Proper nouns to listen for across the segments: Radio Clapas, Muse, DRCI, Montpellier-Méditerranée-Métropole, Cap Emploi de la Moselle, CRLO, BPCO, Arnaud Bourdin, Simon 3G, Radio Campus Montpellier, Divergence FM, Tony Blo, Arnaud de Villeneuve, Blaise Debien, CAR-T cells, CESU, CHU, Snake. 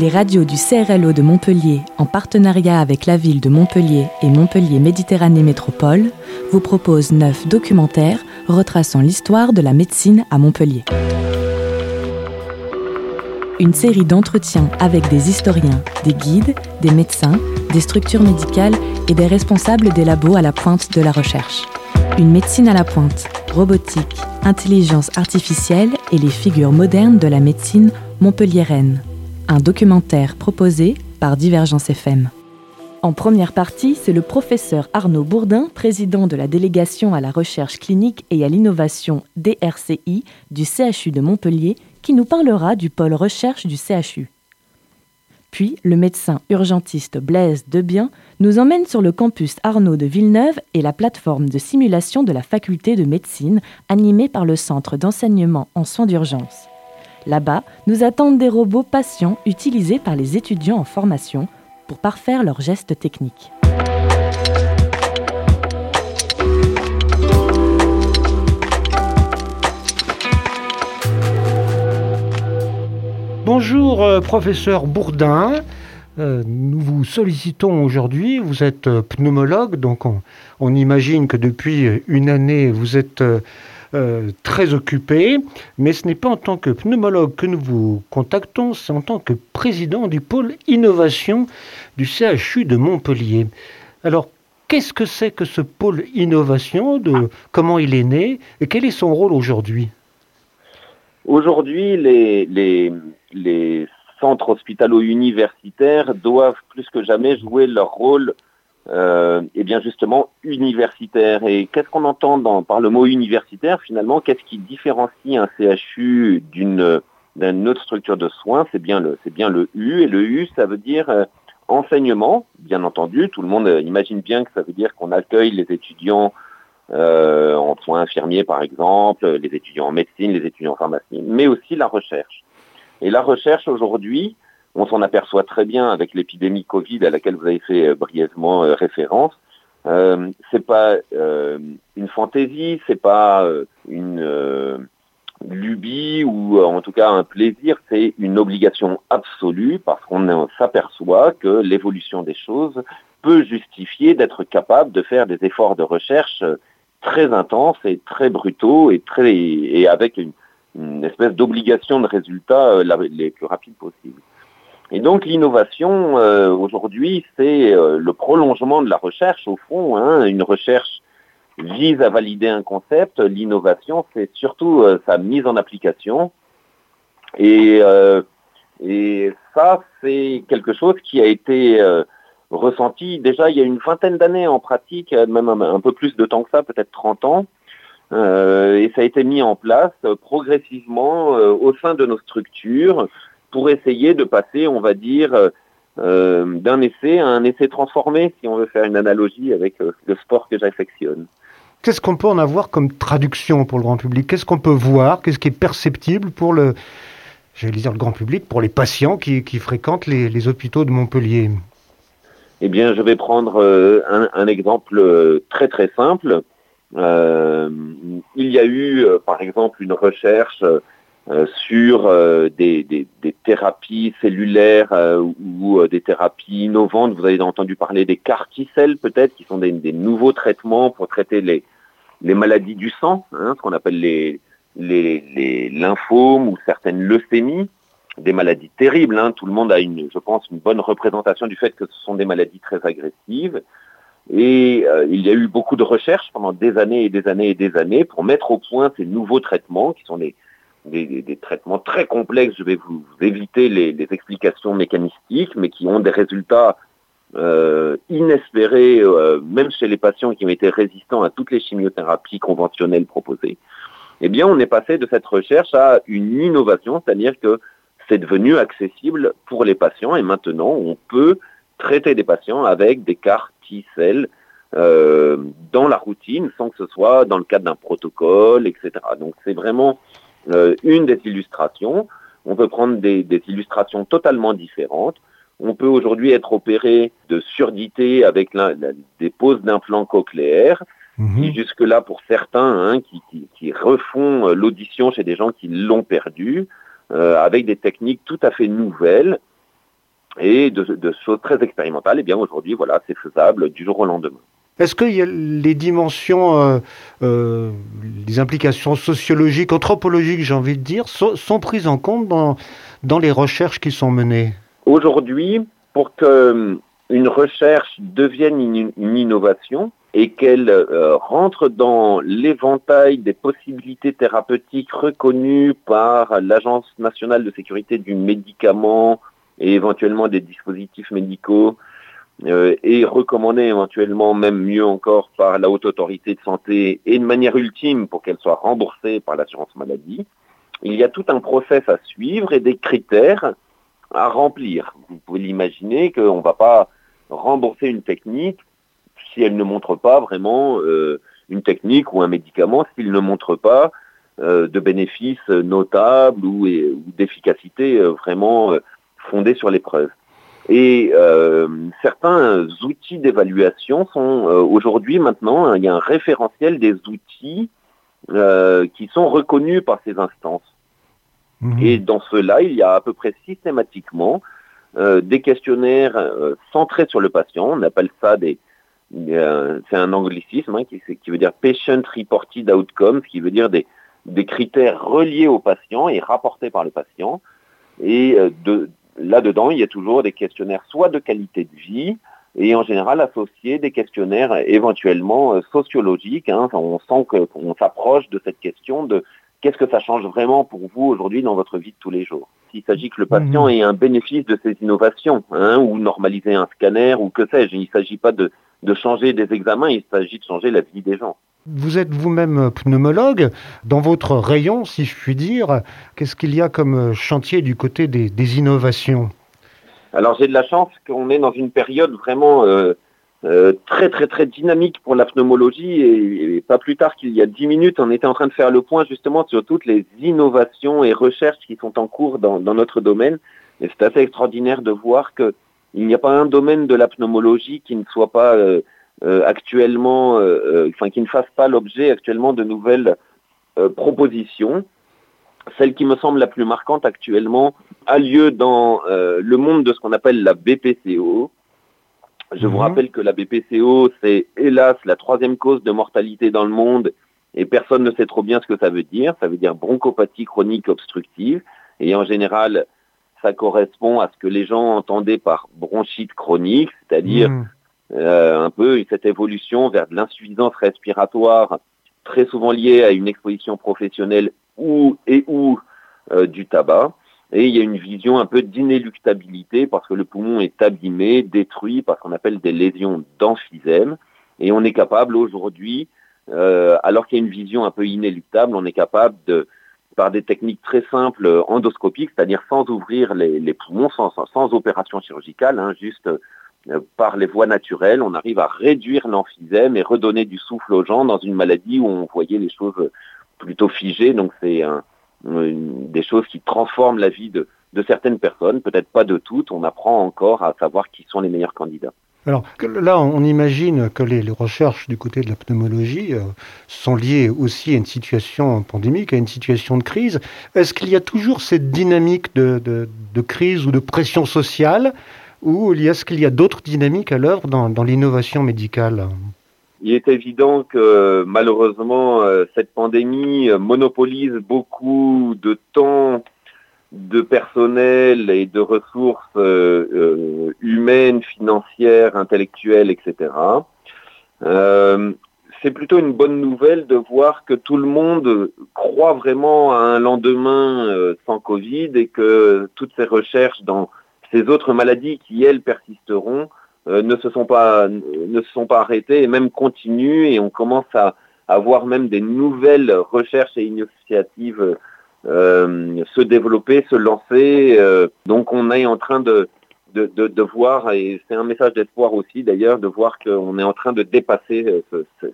Les radios du CRLO de Montpellier, en partenariat avec la ville de Montpellier et Montpellier-Méditerranée-Métropole, vous proposent 9 documentaires retraçant l'histoire de la médecine à Montpellier. Une série d'entretiens avec des historiens, des guides, des médecins, des structures médicales et des responsables des labos à la pointe de la recherche. Une médecine à la pointe, robotique, intelligence artificielle et les figures modernes de la médecine montpelliéraine. Un documentaire proposé par Divergence FM. En première partie, c'est le professeur Arnaud Bourdin, président de la délégation à la recherche clinique et à l'innovation DRCI du CHU de Montpellier, qui nous parlera du pôle recherche du CHU. Puis, le médecin urgentiste Blaise Debien nous emmène sur le campus Arnaud de Villeneuve et la plateforme de simulation de la faculté de médecine animée par le centre d'enseignement en soins d'urgence. Là-bas, nous attendent des robots patients utilisés par les étudiants en formation pour parfaire leurs gestes techniques. Bonjour professeur Bourdin, nous vous sollicitons aujourd'hui, vous êtes pneumologue, donc on imagine que depuis une année vous êtes très occupé, mais ce n'est pas en tant que pneumologue que nous vous contactons, c'est en tant que président du pôle innovation du CHU de Montpellier. Alors, qu'est-ce que c'est que ce pôle innovation, comment il est né et quel est son rôle aujourd'hui ? Aujourd'hui, les centres hospitalo-universitaires doivent plus que jamais jouer leur rôle justement universitaire. Et qu'est-ce qu'on entend par le mot universitaire finalement? Qu'est-ce qui différencie un CHU d'une autre structure de soins? C'est bien le U, et le U ça veut dire enseignement, bien entendu. Tout le monde imagine bien que ça veut dire qu'on accueille les étudiants en soins infirmiers par exemple, les étudiants en médecine, les étudiants en pharmacie, mais aussi la recherche. Et la recherche aujourd'hui, on s'en aperçoit très bien avec l'épidémie Covid à laquelle vous avez fait brièvement référence, c'est pas une fantaisie, c'est pas une lubie ou en tout cas un plaisir, c'est une obligation absolue parce qu'on s'aperçoit que l'évolution des choses peut justifier d'être capable de faire des efforts de recherche très intenses et très brutaux et avec une espèce d'obligation de résultats les plus rapides possibles. Et donc l'innovation aujourd'hui, c'est le prolongement de la recherche au fond. Une recherche vise à valider un concept, l'innovation c'est surtout sa mise en application. Et ça c'est quelque chose qui a été ressenti déjà il y a une vingtaine d'années en pratique, même un peu plus de temps que ça, peut-être 30 ans. Et ça a été mis en place progressivement au sein de nos structures pour essayer de passer, on va dire, d'un essai à un essai transformé, si on veut faire une analogie avec le sport que j'affectionne. Qu'est-ce qu'on peut en avoir comme traduction pour le grand public? Qu'est-ce qu'on peut voir? Qu'est-ce qui est perceptible pour le grand public, pour les patients qui fréquentent les hôpitaux de Montpellier? Eh bien, je vais prendre un exemple très très simple. Il y a eu, par exemple, une recherche sur des thérapies cellulaires ou des thérapies innovantes. Vous avez entendu parler des CAR-T cells, peut-être, qui sont des nouveaux traitements pour traiter les maladies du sang, ce qu'on appelle les lymphomes ou certaines leucémies. Des maladies terribles, tout le monde a je pense, une bonne représentation du fait que ce sont des maladies très agressives. Et il y a eu beaucoup de recherches pendant des années et des années et des années pour mettre au point ces nouveaux traitements qui sont des traitements très complexes. Je vais vous éviter les explications mécanistiques, mais qui ont des résultats inespérés, même chez les patients qui ont été résistants à toutes les chimiothérapies conventionnelles proposées. Eh bien, on est passé de cette recherche à une innovation, c'est-à-dire que c'est devenu accessible pour les patients et maintenant on peut traiter des patients avec des CAR-T-cells dans la routine sans que ce soit dans le cadre d'un protocole, etc. Donc c'est vraiment une des illustrations. On peut prendre des illustrations totalement différentes. On peut aujourd'hui être opéré de surdité avec des poses d'implants cochléaires. Qui jusque-là pour certains qui refont l'audition chez des gens qui l'ont perdu. Avec des techniques tout à fait nouvelles et de choses très expérimentales. Et bien aujourd'hui, voilà, c'est faisable du jour au lendemain. Est-ce qu'il y a les dimensions, les implications sociologiques, anthropologiques, j'ai envie de dire, sont prises en compte dans les recherches qui sont menées ? Aujourd'hui, pour qu'une recherche devienne une innovation et qu'elle rentre dans l'éventail des possibilités thérapeutiques reconnues par l'Agence nationale de sécurité du médicament et éventuellement des dispositifs médicaux, et recommandée éventuellement, même mieux encore, par la Haute Autorité de Santé et de manière ultime pour qu'elle soit remboursée par l'assurance maladie, il y a tout un process à suivre et des critères à remplir. Vous pouvez l'imaginer qu'on ne va pas rembourser une technique si elle ne montre pas vraiment une technique ou un médicament, s'il ne montre pas de bénéfices notables ou d'efficacité vraiment fondée sur les preuves. Et certains outils d'évaluation sont aujourd'hui, maintenant, il y a un référentiel des outils qui sont reconnus par ces instances. Mmh. Et dans cela, il y a à peu près systématiquement des questionnaires centrés sur le patient. On appelle ça c'est un anglicisme qui veut dire patient reported outcomes, qui veut dire des critères reliés au patient et rapportés par le patient. Et là-dedans, il y a toujours des questionnaires soit de qualité de vie et en général associés des questionnaires éventuellement sociologiques. On sent qu'on s'approche de cette question de qu'est-ce que ça change vraiment pour vous aujourd'hui dans votre vie de tous les jours. S'il s'agit que le patient ait un bénéfice de ces innovations, ou normaliser un scanner ou que sais-je, il ne s'agit pas de changer des examens, il s'agit de changer la vie des gens. Vous êtes vous-même pneumologue. Dans votre rayon, si je puis dire, qu'est-ce qu'il y a comme chantier du côté des innovations ? Alors j'ai de la chance qu'on est dans une période vraiment très très très dynamique pour la pneumologie et pas plus tard qu'il y a 10 minutes, on était en train de faire le point justement sur toutes les innovations et recherches qui sont en cours dans notre domaine. Et c'est assez extraordinaire de voir qu'il n'y a pas un domaine de la pneumologie qui ne soit pas... actuellement, qui ne fasse pas l'objet actuellement de nouvelles propositions. Celle qui me semble la plus marquante actuellement a lieu dans le monde de ce qu'on appelle la BPCO. Je vous rappelle que la BPCO, c'est hélas la 3e cause de mortalité dans le monde et personne ne sait trop bien ce que ça veut dire. Ça veut dire bronchopathie chronique obstructive et en général, ça correspond à ce que les gens entendaient par bronchite chronique, c'est-à-dire... un peu cette évolution vers de l'insuffisance respiratoire très souvent liée à une exposition professionnelle ou du tabac. Et il y a une vision un peu d'inéluctabilité parce que le poumon est abîmé, détruit par ce qu'on appelle des lésions d'emphysème. Et on est capable aujourd'hui, alors qu'il y a une vision un peu inéluctable, on est capable par des techniques très simples endoscopiques, c'est-à-dire sans ouvrir les poumons, sans opération chirurgicale, juste... par les voies naturelles, on arrive à réduire l'emphysème et redonner du souffle aux gens dans une maladie où on voyait les choses plutôt figées. Donc c'est des choses qui transforment la vie de certaines personnes, peut-être pas de toutes. On apprend encore à savoir qui sont les meilleurs candidats. Alors là, on imagine que les recherches du côté de la pneumologie sont liées aussi à une situation pandémique, à une situation de crise. Est-ce qu'il y a toujours cette dynamique de crise ou de pression sociale ? Ou est-ce qu'il y a d'autres dynamiques à l'œuvre dans l'innovation médicale ? Il est évident que malheureusement, cette pandémie monopolise beaucoup de temps, de personnel et de ressources humaines, financières, intellectuelles, etc. C'est plutôt une bonne nouvelle de voir que tout le monde croit vraiment à un lendemain sans Covid et que toutes ces recherches dans les autres maladies qui, elles, persisteront, ne se sont pas arrêtées et même continuent. Et on commence à voir même des nouvelles recherches et initiatives se développer, se lancer. Donc on est en train de voir, et c'est un message d'espoir aussi d'ailleurs, de voir qu'on est en train de dépasser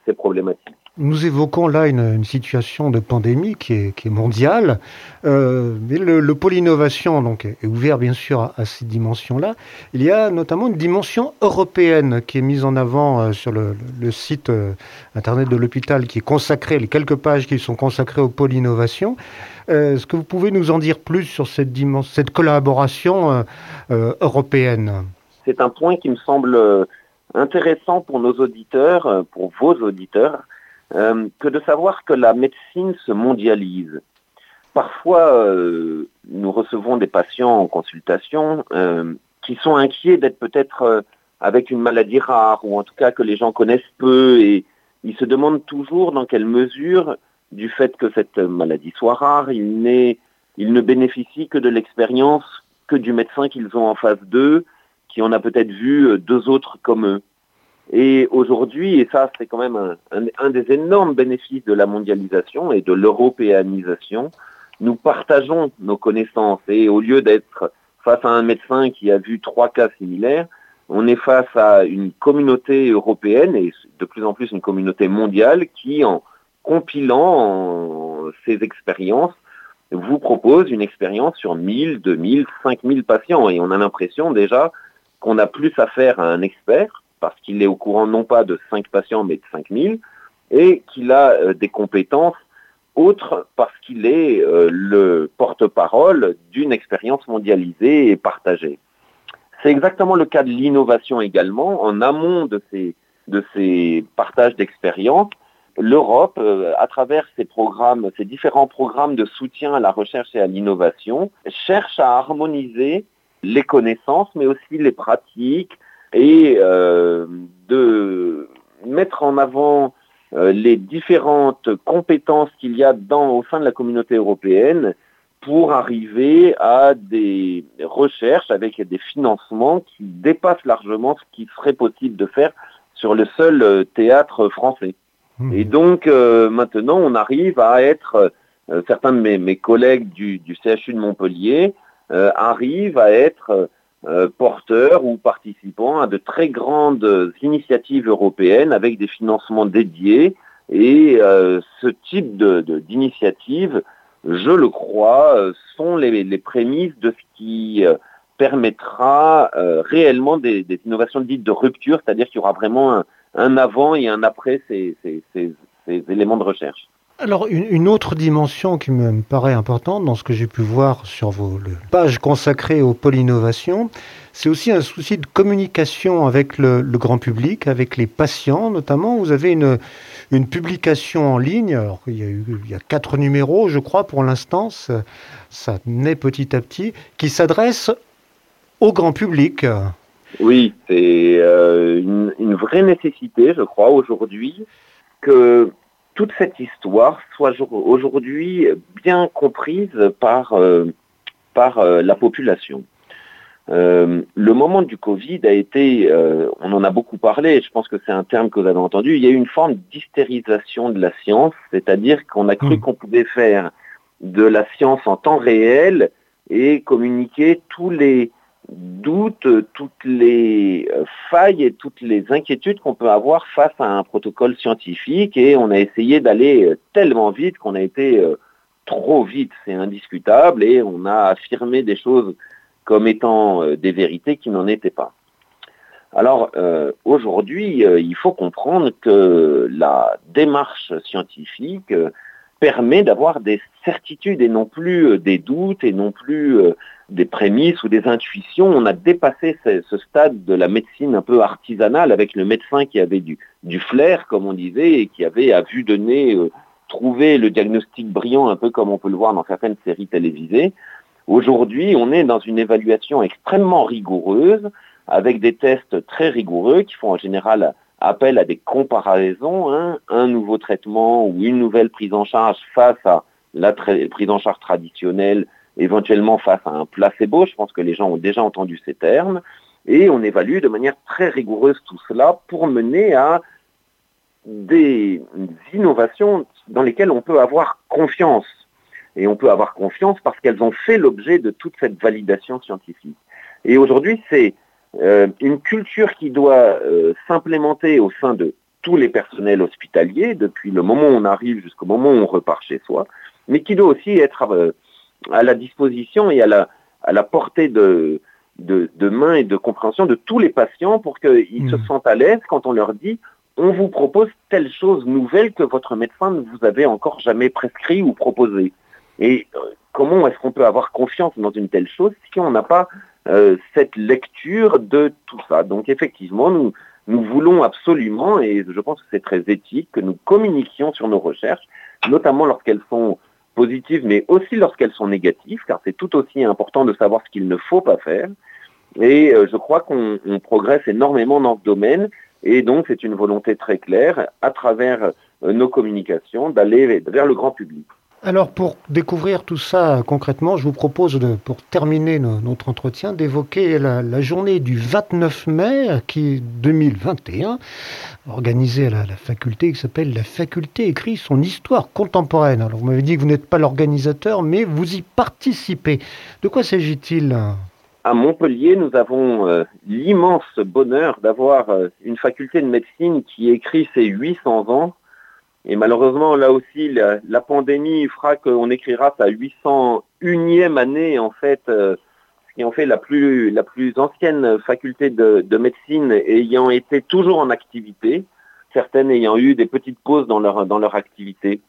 ces problématiques. Nous évoquons là une situation de pandémie qui est mondiale. Mais le pôle innovation donc, est ouvert bien sûr à ces dimensions-là. Il y a notamment une dimension européenne qui est mise en avant sur le site internet de l'hôpital, qui est consacré, les quelques pages qui sont consacrées au pôle innovation. Est-ce que vous pouvez nous en dire plus sur cette dimension, cette collaboration européenne ? C'est un point qui me semble intéressant pour nos auditeurs, pour vos auditeurs, que de savoir que la médecine se mondialise. Parfois, nous recevons des patients en consultation qui sont inquiets d'être peut-être avec une maladie rare, ou en tout cas que les gens connaissent peu, et ils se demandent toujours dans quelle mesure, du fait que cette maladie soit rare, ils ne bénéficient que de l'expérience, que du médecin qu'ils ont en face d'eux, qui en a peut-être vu deux autres comme eux. Et aujourd'hui, et ça c'est quand même un des énormes bénéfices de la mondialisation et de l'européanisation, nous partageons nos connaissances, et au lieu d'être face à un médecin qui a vu trois cas similaires, on est face à une communauté européenne et de plus en plus une communauté mondiale qui, en compilant ses expériences, vous propose une expérience sur 1000, 2000, 5000 patients. Et on a l'impression déjà qu'on a plus affaire à un expert, parce qu'il est au courant non pas de 5 patients mais de 5000, et qu'il a des compétences autre parce qu'il est le porte-parole d'une expérience mondialisée et partagée. C'est exactement le cas de l'innovation également. En amont de ces partages d'expériences, l'Europe, à travers ses différents programmes de soutien à la recherche et à l'innovation, cherche à harmoniser les connaissances, mais aussi les pratiques, et de mettre en avant les différentes compétences qu'il y a au sein de la communauté européenne pour arriver à des recherches avec des financements qui dépassent largement ce qu'il serait possible de faire sur le seul théâtre français. Et donc maintenant on arrive à être, certains de mes collègues du CHU de Montpellier arrivent à être porteurs ou participants à de très grandes initiatives européennes avec des financements dédiés, et ce type d'initiatives, je le crois, sont les prémices de ce qui permettra réellement des innovations dites de rupture, c'est-à-dire qu'il y aura vraiment un avant et un après ces éléments de recherche. Alors, une autre dimension qui me paraît importante dans ce que j'ai pu voir sur vos pages consacrées au pôle innovation, c'est aussi un souci de communication avec le grand public, avec les patients notamment. Vous avez une publication en ligne. Alors, il y a 4 numéros, je crois, pour l'instant. Ça naît petit à petit, qui s'adresse au grand public. Oui, c'est une vraie nécessité, je crois, aujourd'hui, que toute cette histoire soit aujourd'hui bien comprise par la population. Le moment du Covid a été, on en a beaucoup parlé, je pense que c'est un terme que vous avez entendu, il y a eu une forme d'hystérisation de la science, c'est-à-dire qu'on a cru qu'on pouvait faire de la science en temps réel et communiquer tous les doutes, toutes les failles et toutes les inquiétudes qu'on peut avoir face à un protocole scientifique, et on a essayé d'aller tellement vite qu'on a été trop vite, c'est indiscutable, et on a affirmé des choses comme étant des vérités qui n'en étaient pas. Alors aujourd'hui, il faut comprendre que la démarche scientifique permet d'avoir des certitudes et non plus des doutes et non plus des prémices ou des intuitions. On a dépassé ce stade de la médecine un peu artisanale avec le médecin qui avait du flair, comme on disait, et qui avait à vue de nez trouvé le diagnostic brillant, un peu comme on peut le voir dans certaines séries télévisées. Aujourd'hui, on est dans une évaluation extrêmement rigoureuse, avec des tests très rigoureux qui font en général appel à des comparaisons, hein, un nouveau traitement ou une nouvelle prise en charge face à la prise en charge traditionnelle, éventuellement face à un placebo, je pense que les gens ont déjà entendu ces termes, et on évalue de manière très rigoureuse tout cela pour mener à des innovations dans lesquelles on peut avoir confiance. Et on peut avoir confiance parce qu'elles ont fait l'objet de toute cette validation scientifique. Et aujourd'hui, c'est une culture qui doit s'implémenter au sein de tous les personnels hospitaliers, depuis le moment où on arrive jusqu'au moment où on repart chez soi, mais qui doit aussi être à la disposition et à la portée de main et de compréhension de tous les patients pour qu'ils se sentent à l'aise quand on leur dit « on vous propose telle chose nouvelle que votre médecin ne vous avait encore jamais prescrit ou proposé ». Et comment est-ce qu'on peut avoir confiance dans une telle chose si on n'a pas cette lecture de tout ça? Donc effectivement, nous voulons absolument, et je pense que c'est très éthique, que nous communiquions sur nos recherches, notamment lorsqu'elles sont positives, mais aussi lorsqu'elles sont négatives, car c'est tout aussi important de savoir ce qu'il ne faut pas faire. Et je crois qu'on progresse énormément dans ce domaine, et donc c'est une volonté très claire, à travers nos communications, d'aller vers le grand public. Alors pour découvrir tout ça concrètement, je vous propose, pour terminer notre entretien, d'évoquer la journée du 29 mai 2021, organisée à la faculté, qui s'appelle « La faculté écrit son histoire contemporaine ». Alors vous m'avez dit que vous n'êtes pas l'organisateur, mais vous y participez. De quoi s'agit-il ? À Montpellier, nous avons l'immense bonheur d'avoir une faculté de médecine qui écrit ses 800 ans. Et malheureusement, là aussi, la pandémie fera qu'on écrira sa 801e année, en fait, ce qui en fait la plus ancienne faculté de médecine ayant été toujours en activité, certaines ayant eu des petites pauses dans leur activité.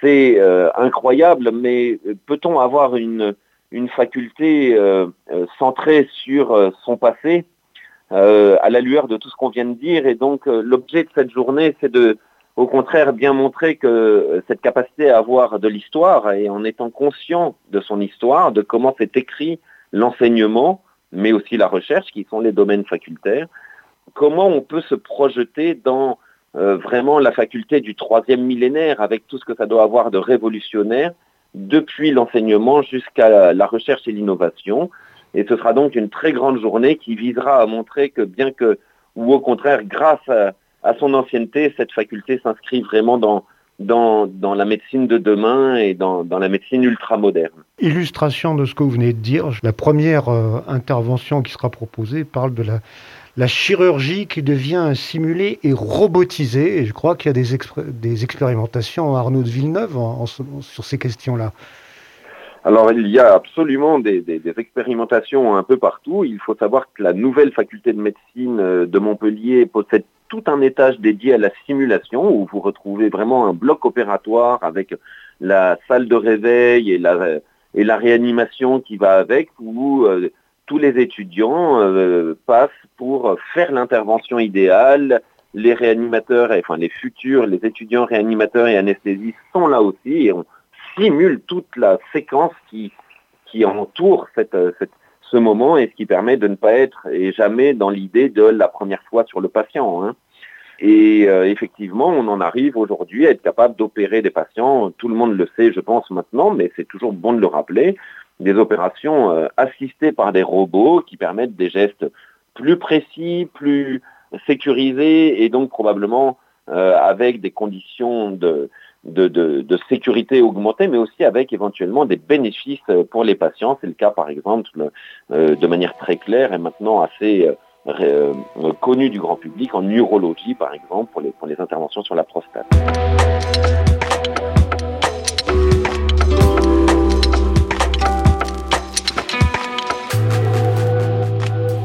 C'est incroyable, mais peut-on avoir une faculté centrée sur son passé, à la lueur de tout ce qu'on vient de dire? Et donc, l'objet de cette journée, c'est de... Au contraire, bien montrer que cette capacité à avoir de l'histoire, et en étant conscient de son histoire, de comment s'est écrit l'enseignement, mais aussi la recherche, qui sont les domaines facultaires, comment on peut se projeter dans vraiment la faculté du 3e millénaire, avec tout ce que ça doit avoir de révolutionnaire, depuis l'enseignement jusqu'à la recherche et l'innovation. Et ce sera donc une très grande journée qui visera à montrer que bien que, ou au contraire, grâce à son ancienneté, cette faculté s'inscrit vraiment dans la médecine de demain et dans la médecine ultramoderne. Illustration de ce que vous venez de dire, la première intervention qui sera proposée parle de la chirurgie qui devient simulée et robotisée. Et je crois qu'il y a des expérimentations à Arnaud de Villeneuve sur ces questions-là. Alors, il y a absolument des expérimentations un peu partout. Il faut savoir que la nouvelle faculté de médecine de Montpellier possède tout un étage dédié à la simulation, où vous retrouvez vraiment un bloc opératoire avec la salle de réveil et la réanimation qui va avec, où tous les étudiants passent pour faire l'intervention idéale. Les réanimateurs, enfin les étudiants réanimateurs et anesthésistes sont là aussi, et on simule toute la séquence qui entoure ce moment, et ce qui permet de ne pas être et jamais dans l'idée de la première fois sur le patient. Hein. Et effectivement, on en arrive aujourd'hui à être capable d'opérer des patients, tout le monde le sait, je pense maintenant, mais c'est toujours bon de le rappeler, des opérations assistées par des robots qui permettent des gestes plus précis, plus sécurisés, et donc probablement avec des conditions de sécurité augmentée, mais aussi avec éventuellement des bénéfices pour les patients. C'est le cas, par exemple, de manière très claire et maintenant assez connu du grand public en urologie, par exemple, pour les interventions sur la prostate.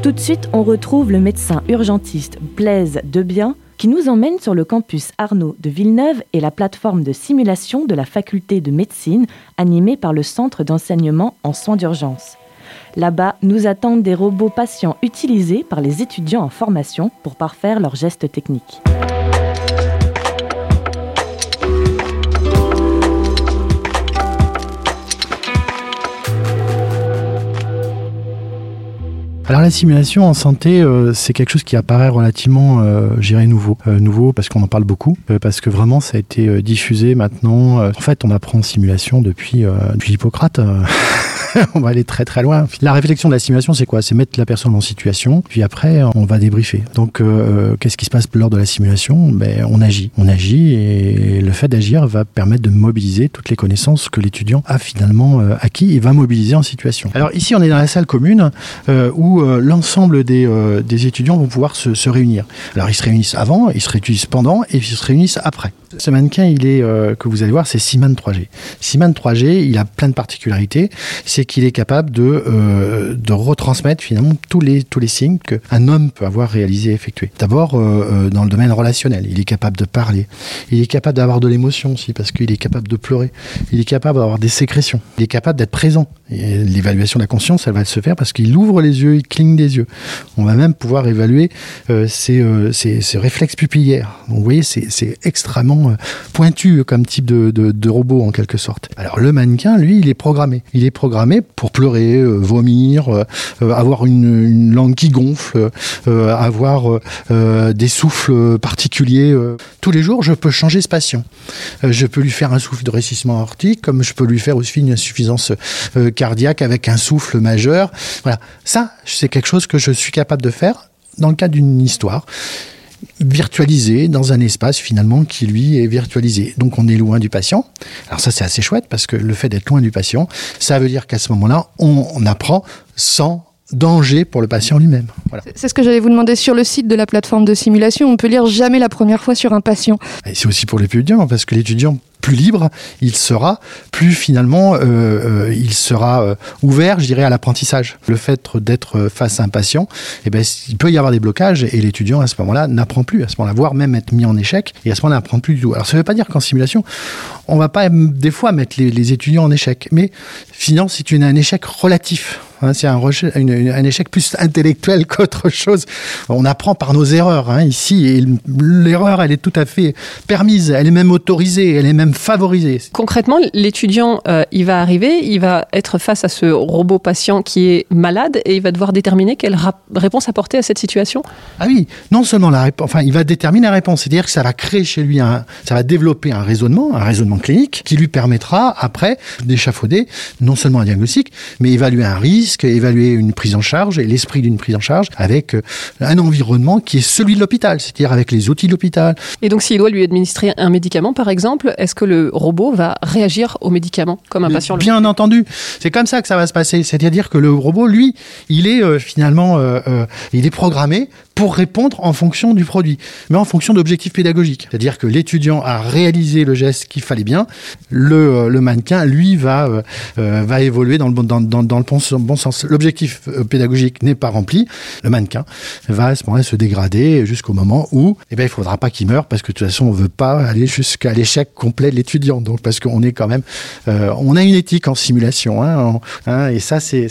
Tout de suite, on retrouve le médecin urgentiste Blaise Debien, qui nous emmène sur le campus Arnaud de Villeneuve et la plateforme de simulation de la faculté de médecine animée par le centre d'enseignement en soins d'urgence. Là-bas, nous attendent des robots patients utilisés par les étudiants en formation pour parfaire leurs gestes techniques. Alors la simulation en santé, c'est quelque chose qui apparaît relativement, nouveau. Nouveau parce qu'on en parle beaucoup, parce que vraiment ça a été diffusé maintenant. En fait, on apprend simulation depuis Hippocrate. On va aller très très loin. La réflexion de la simulation, c'est quoi ? C'est mettre la personne en situation, puis après, on va débriefer. Donc, qu'est-ce qui se passe lors de la simulation ? On agit, et le fait d'agir va permettre de mobiliser toutes les connaissances que l'étudiant a finalement acquis et va mobiliser en situation. Alors ici, on est dans la salle commune où l'ensemble des étudiants vont pouvoir se réunir. Alors, ils se réunissent avant, ils se réunissent pendant et ils se réunissent après. Ce mannequin, il est, que vous allez voir, c'est Simon 3G. Simon 3G, il a plein de particularités. C'est qu'il est capable de retransmettre finalement tous les signes qu'un homme peut avoir réalisés et effectués. D'abord, dans le domaine relationnel, il est capable de parler. Il est capable d'avoir de l'émotion aussi, parce qu'il est capable de pleurer. Il est capable d'avoir des sécrétions. Il est capable d'être présent. Et l'évaluation de la conscience, elle va se faire parce qu'il ouvre les yeux, il cligne des yeux. On va même pouvoir évaluer ses réflexes pupillaires. Donc, vous voyez, c'est extrêmement pointu comme type de robot en quelque sorte. Alors le mannequin, lui, il est programmé. Il est programmé pour pleurer, vomir, avoir une langue qui gonfle, avoir des souffles particuliers. Tous les jours, je peux changer ce patient. Je peux lui faire un souffle de rétrécissement aortique, comme je peux lui faire aussi une insuffisance cardiaque avec un souffle majeur. Voilà, ça, c'est quelque chose que je suis capable de faire dans le cadre d'une histoire virtualisé dans un espace finalement qui lui est virtualisé. Donc on est loin du patient. Alors ça c'est assez chouette parce que le fait d'être loin du patient, ça veut dire qu'à ce moment-là, on apprend sans danger pour le patient lui-même. Voilà. C'est ce que j'allais vous demander. Sur le site de la plateforme de simulation, on peut lire jamais la première fois sur un patient. Et c'est aussi pour l'étudiant parce que l'étudiant plus libre, il sera plus finalement, il sera ouvert, je dirais, à l'apprentissage. Le fait d'être face à un patient, eh ben, il peut y avoir des blocages et l'étudiant à ce moment-là n'apprend plus, à ce moment-là, voire même être mis en échec et à ce moment-là n'apprend plus du tout. Alors ça ne veut pas dire qu'en simulation, on va pas des fois mettre les étudiants en échec, mais finalement c'est un échec relatif. Hein, c'est un échec plus intellectuel qu'autre chose. On apprend par nos erreurs ici et l'erreur, elle est tout à fait permise, elle est même autorisée, elle est même favorisé. Concrètement, l'étudiant, il va arriver, il va être face à ce robot patient qui est malade et il va devoir déterminer quelle réponse apporter à cette situation. Ah oui, non seulement la réponse, enfin, il va déterminer la réponse, c'est-à-dire que ça va créer chez lui, ça va développer un raisonnement clinique qui lui permettra après d'échafauder non seulement un diagnostic, mais évaluer un risque, évaluer une prise en charge et l'esprit d'une prise en charge avec un environnement qui est celui de l'hôpital, c'est-à-dire avec les outils de l'hôpital. Et donc, s'il doit lui administrer un médicament, par exemple, est-ce que le robot va réagir aux médicaments comme un patient? Bien entendu, c'est comme ça que ça va se passer. C'est-à-dire que le robot, lui, il est finalement, il est programmé pour répondre en fonction du produit, mais en fonction d'objectifs pédagogiques. C'est-à-dire que l'étudiant a réalisé le geste qu'il fallait bien, le mannequin, lui, va évoluer dans le bon sens. L'objectif pédagogique n'est pas rempli, le mannequin va à ce moment-là se dégrader jusqu'au moment où il ne faudra pas qu'il meure, parce que de toute façon, on ne veut pas aller jusqu'à l'échec complet de l'étudiant. Donc, parce qu'on est quand même... on a une éthique en simulation, et ça, c'est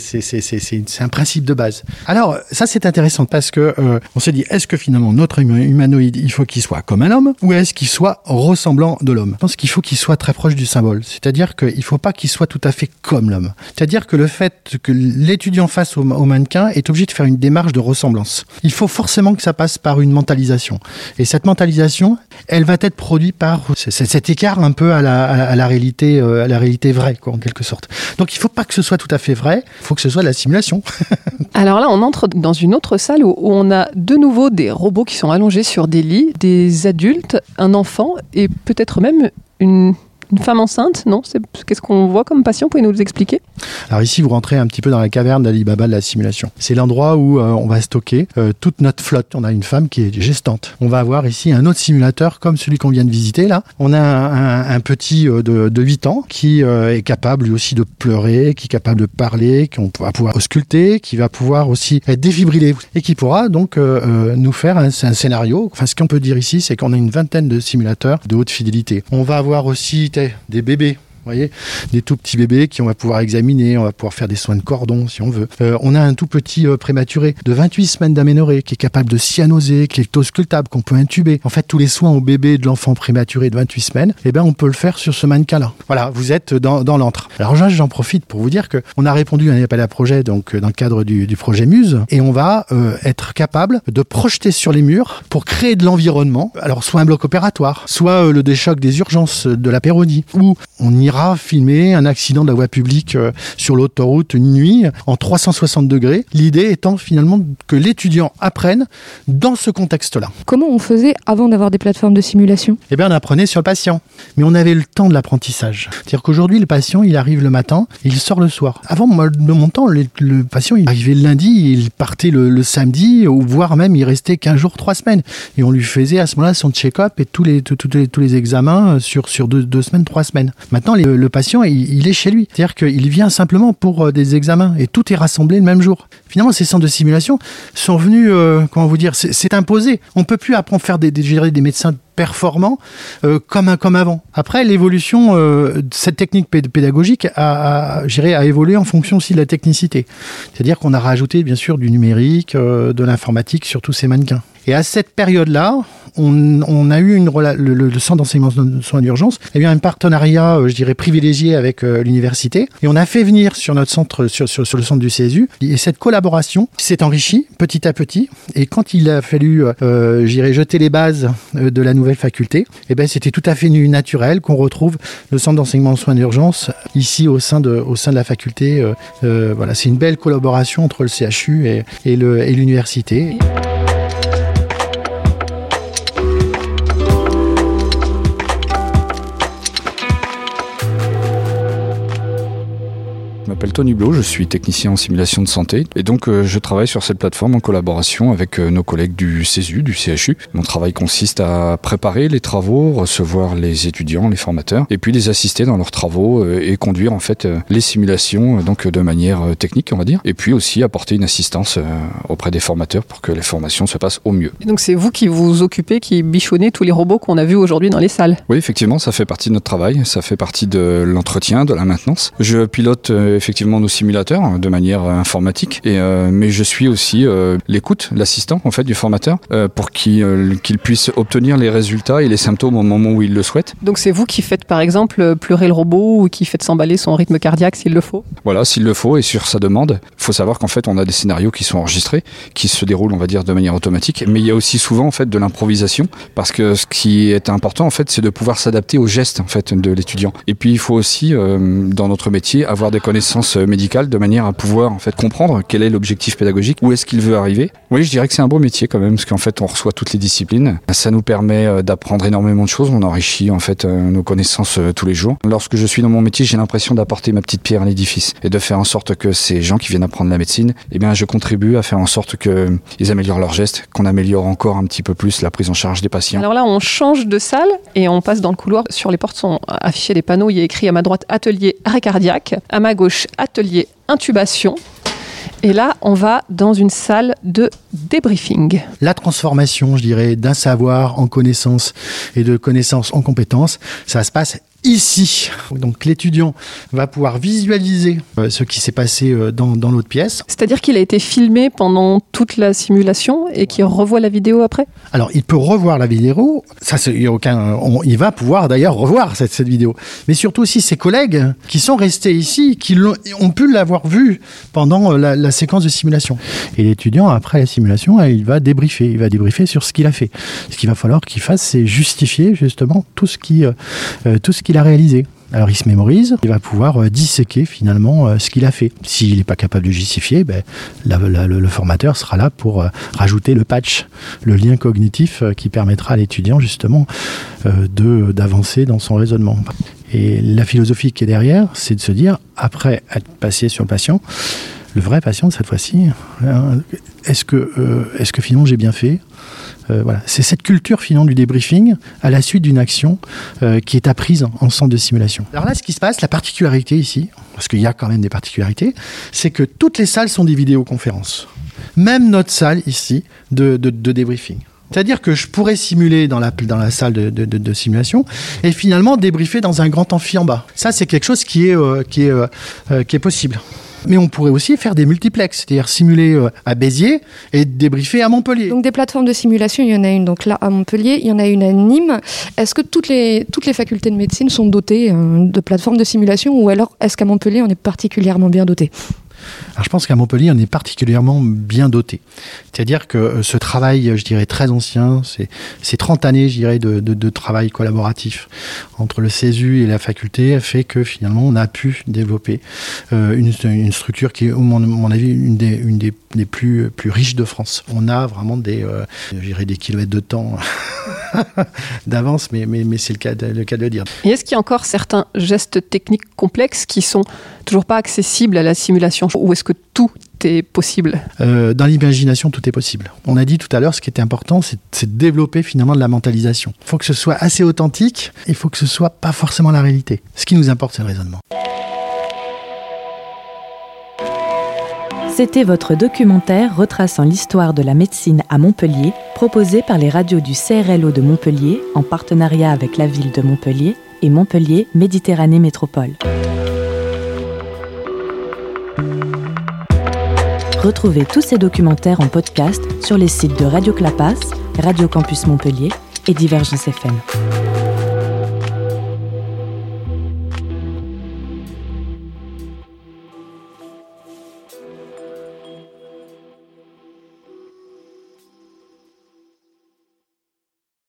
un principe de base. Alors, ça, c'est intéressant, parce que... on s'est dit, est-ce que finalement notre humanoïde, il faut qu'il soit comme un homme ou est-ce qu'il soit ressemblant de l'homme ? Je pense qu'il faut qu'il soit très proche du symbole. C'est-à-dire qu'il ne faut pas qu'il soit tout à fait comme l'homme. C'est-à-dire que le fait que l'étudiant face au mannequin est obligé de faire une démarche de ressemblance. Il faut forcément que ça passe par une mentalisation. Et cette mentalisation, elle va être produite par cet écart un peu à la réalité vraie, quoi, en quelque sorte. Donc il ne faut pas que ce soit tout à fait vrai, il faut que ce soit de la simulation. Alors là, on entre dans une autre salle où on a de nouveau des robots qui sont allongés sur des lits, des adultes, un enfant et peut-être même une femme enceinte, non ? Qu'est-ce qu'on voit comme patient ? Pouvez-vous nous expliquer ? Alors ici, vous rentrez un petit peu dans la caverne d'Ali Baba de la simulation. C'est l'endroit où on va stocker toute notre flotte. On a une femme qui est gestante. On va avoir ici un autre simulateur comme celui qu'on vient de visiter là. On a un petit de 8 ans qui est capable lui aussi de pleurer, qui est capable de parler, qu'on va pouvoir ausculter, qui va pouvoir aussi être défibrillé et qui pourra donc nous faire un scénario. Enfin, ce qu'on peut dire ici, c'est qu'on a une vingtaine de simulateurs de haute fidélité. On va avoir aussi des bébés, vous voyez, des tout petits bébés qui on va pouvoir examiner, on va pouvoir faire des soins de cordon si on veut. On a un tout petit prématuré de 28 semaines d'aménorrhée qui est capable de cyanoser, qui est auscultable, qu'on peut intuber. En fait, tous les soins au bébé de l'enfant prématuré de 28 semaines, eh ben, on peut le faire sur ce mannequin-là. Voilà, vous êtes dans l'antre. Alors j'en profite pour vous dire qu'on a répondu à un appel à projet donc, dans le cadre du projet Muse et on va être capable de projeter sur les murs pour créer de l'environnement. Alors soit un bloc opératoire, soit le déchoc des urgences de la Péronie, où on ira caméra filmer un accident de la voie publique sur l'autoroute une nuit en 360 degrés. L'idée étant finalement que l'étudiant apprenne dans ce contexte-là. Comment on faisait avant d'avoir des plateformes de simulation ? Eh bien, on apprenait sur le patient, mais on avait le temps de l'apprentissage. C'est-à-dire qu'aujourd'hui, le patient, il arrive le matin, et il sort le soir. Avant, de mon temps, le patient, il arrivait le lundi, il partait le samedi, ou voire même, il restait 15 jours, 3 semaines. Et on lui faisait à ce moment-là son check-up et tous les examens sur 2 semaines, 3 semaines. Maintenant, le patient, il est chez lui. C'est-à-dire qu'il vient simplement pour des examens et tout est rassemblé le même jour. Finalement, ces centres de simulation sont venus, c'est imposé. On ne peut plus apprendre à faire des médecins performants comme avant. Après, l'évolution de cette technique pédagogique a évolué en fonction aussi de la technicité. C'est-à-dire qu'on a rajouté, bien sûr, du numérique, de l'informatique sur tous ces mannequins. Et à cette période-là, on a eu le centre d'enseignement de soins d'urgence, et bien un partenariat, privilégié avec l'université. Et on a fait venir sur notre centre, sur le centre du CESU. Et cette collaboration s'est enrichie petit à petit. Et quand il a fallu, jeter les bases de la nouvelle faculté, et bien c'était tout à fait naturel qu'on retrouve le centre d'enseignement de soins d'urgence ici au sein de la faculté. Voilà, c'est une belle collaboration entre le CHU et l'université. Je m'appelle Tony Blo, je suis technicien en simulation de santé et donc je travaille sur cette plateforme en collaboration avec nos collègues du CESU, du CHU. Mon travail consiste à préparer les travaux, recevoir les étudiants, les formateurs et puis les assister dans leurs travaux et conduire en fait les simulations donc de manière technique on va dire et puis aussi apporter une assistance auprès des formateurs pour que les formations se passent au mieux. Et donc c'est vous qui vous occupez, qui bichonnez tous les robots qu'on a vus aujourd'hui dans les salles ? Oui effectivement, ça fait partie de notre travail, ça fait partie de l'entretien, de la maintenance. Je pilote effectivement nos simulateurs de manière informatique et mais je suis aussi l'écoute, l'assistant en fait du formateur pour qu'il puisse obtenir les résultats et les symptômes au moment où il le souhaite. Donc c'est vous qui faites par exemple pleurer le robot ou qui faites s'emballer son rythme cardiaque s'il le faut ? Voilà, s'il le faut et sur sa demande. Il faut savoir qu'en fait on a des scénarios qui sont enregistrés, qui se déroulent on va dire de manière automatique, mais il y a aussi souvent en fait de l'improvisation parce que ce qui est important en fait c'est de pouvoir s'adapter aux gestes en fait de l'étudiant. Et puis il faut aussi dans notre métier avoir des connaissances médicale de manière à pouvoir en fait comprendre quel est l'objectif pédagogique, où est-ce qu'il veut arriver. Oui, je dirais que c'est un beau métier quand même parce qu'en fait on reçoit toutes les disciplines. Ça nous permet d'apprendre énormément de choses, on enrichit en fait nos connaissances tous les jours. Lorsque je suis dans mon métier, j'ai l'impression d'apporter ma petite pierre à l'édifice et de faire en sorte que ces gens qui viennent apprendre la médecine, eh bien je contribue à faire en sorte que ils améliorent leurs gestes, qu'on améliore encore un petit peu plus la prise en charge des patients. Alors là, on change de salle et on passe dans le couloir. Sur les portes sont affichés des panneaux, il y a écrit à ma droite atelier arrêt cardiaque, à ma gauche atelier intubation. Et là, on va dans une salle de débriefing. La transformation, je dirais, d'un savoir en connaissance et de connaissance en compétence, ça se passe ici. Donc l'étudiant va pouvoir visualiser ce qui s'est passé dans l'autre pièce. C'est-à-dire qu'il a été filmé pendant toute la simulation et qu'il revoit la vidéo après ? Alors il peut revoir la vidéo, il va pouvoir d'ailleurs revoir cette vidéo. Mais surtout aussi ses collègues qui sont restés ici, qui ont pu l'avoir vu pendant la séquence de simulation. Et l'étudiant après la simulation, il va débriefer sur ce qu'il a fait. Ce qu'il va falloir qu'il fasse, c'est justifier justement tout ce qu'il a réalisé. Alors il se mémorise, il va pouvoir disséquer finalement ce qu'il a fait. S'il n'est pas capable de justifier, le formateur sera là pour rajouter le patch, le lien cognitif qui permettra à l'étudiant justement d'avancer dans son raisonnement. Et la philosophie qui est derrière, c'est de se dire, après être passé sur le patient, le vrai patient cette fois-ci, est-ce que finalement j'ai bien fait ? Voilà. C'est cette culture finalement du débriefing à la suite d'une action qui est apprise en centre de simulation. Alors là, ce qui se passe, la particularité ici, parce qu'il y a quand même des particularités, c'est que toutes les salles sont des vidéoconférences. Même notre salle ici de débriefing. C'est-à-dire que je pourrais simuler dans la salle de simulation et finalement débriefer dans un grand amphi en bas. Ça, c'est quelque chose qui est possible. Mais on pourrait aussi faire des multiplexes, c'est-à-dire simuler à Béziers et débriefer à Montpellier. Donc des plateformes de simulation, il y en a une donc là à Montpellier, il y en a une à Nîmes. Est-ce que toutes les facultés de médecine sont dotées de plateformes de simulation ou alors est-ce qu'à Montpellier on est particulièrement bien doté ? Alors je pense qu'à Montpellier, on est particulièrement bien doté. C'est-à-dire que ce travail, je dirais, très ancien, c'est 30 années, je dirais, de travail collaboratif entre le CESU et la faculté, a fait que finalement, on a pu développer une structure qui est, à mon avis, une des plus riches de France. On a vraiment des kilomètres de temps d'avance, mais c'est le cas de le dire. Et est-ce qu'il y a encore certains gestes techniques complexes qui sont toujours pas accessibles à la simulation, ou est-ce que tout est possible ? Dans l'imagination, tout est possible. On a dit tout à l'heure, ce qui était important, c'est de développer finalement de la mentalisation. Il faut que ce soit assez authentique, il faut que ce soit pas forcément la réalité. Ce qui nous importe, c'est le raisonnement. C'était votre documentaire retraçant l'histoire de la médecine à Montpellier, proposé par les radios du CRLO de Montpellier, en partenariat avec la ville de Montpellier et Montpellier-Méditerranée-Métropole. Retrouvez tous ces documentaires en podcast sur les sites de Radio Clapas, Radio Campus Montpellier et Divergence FM.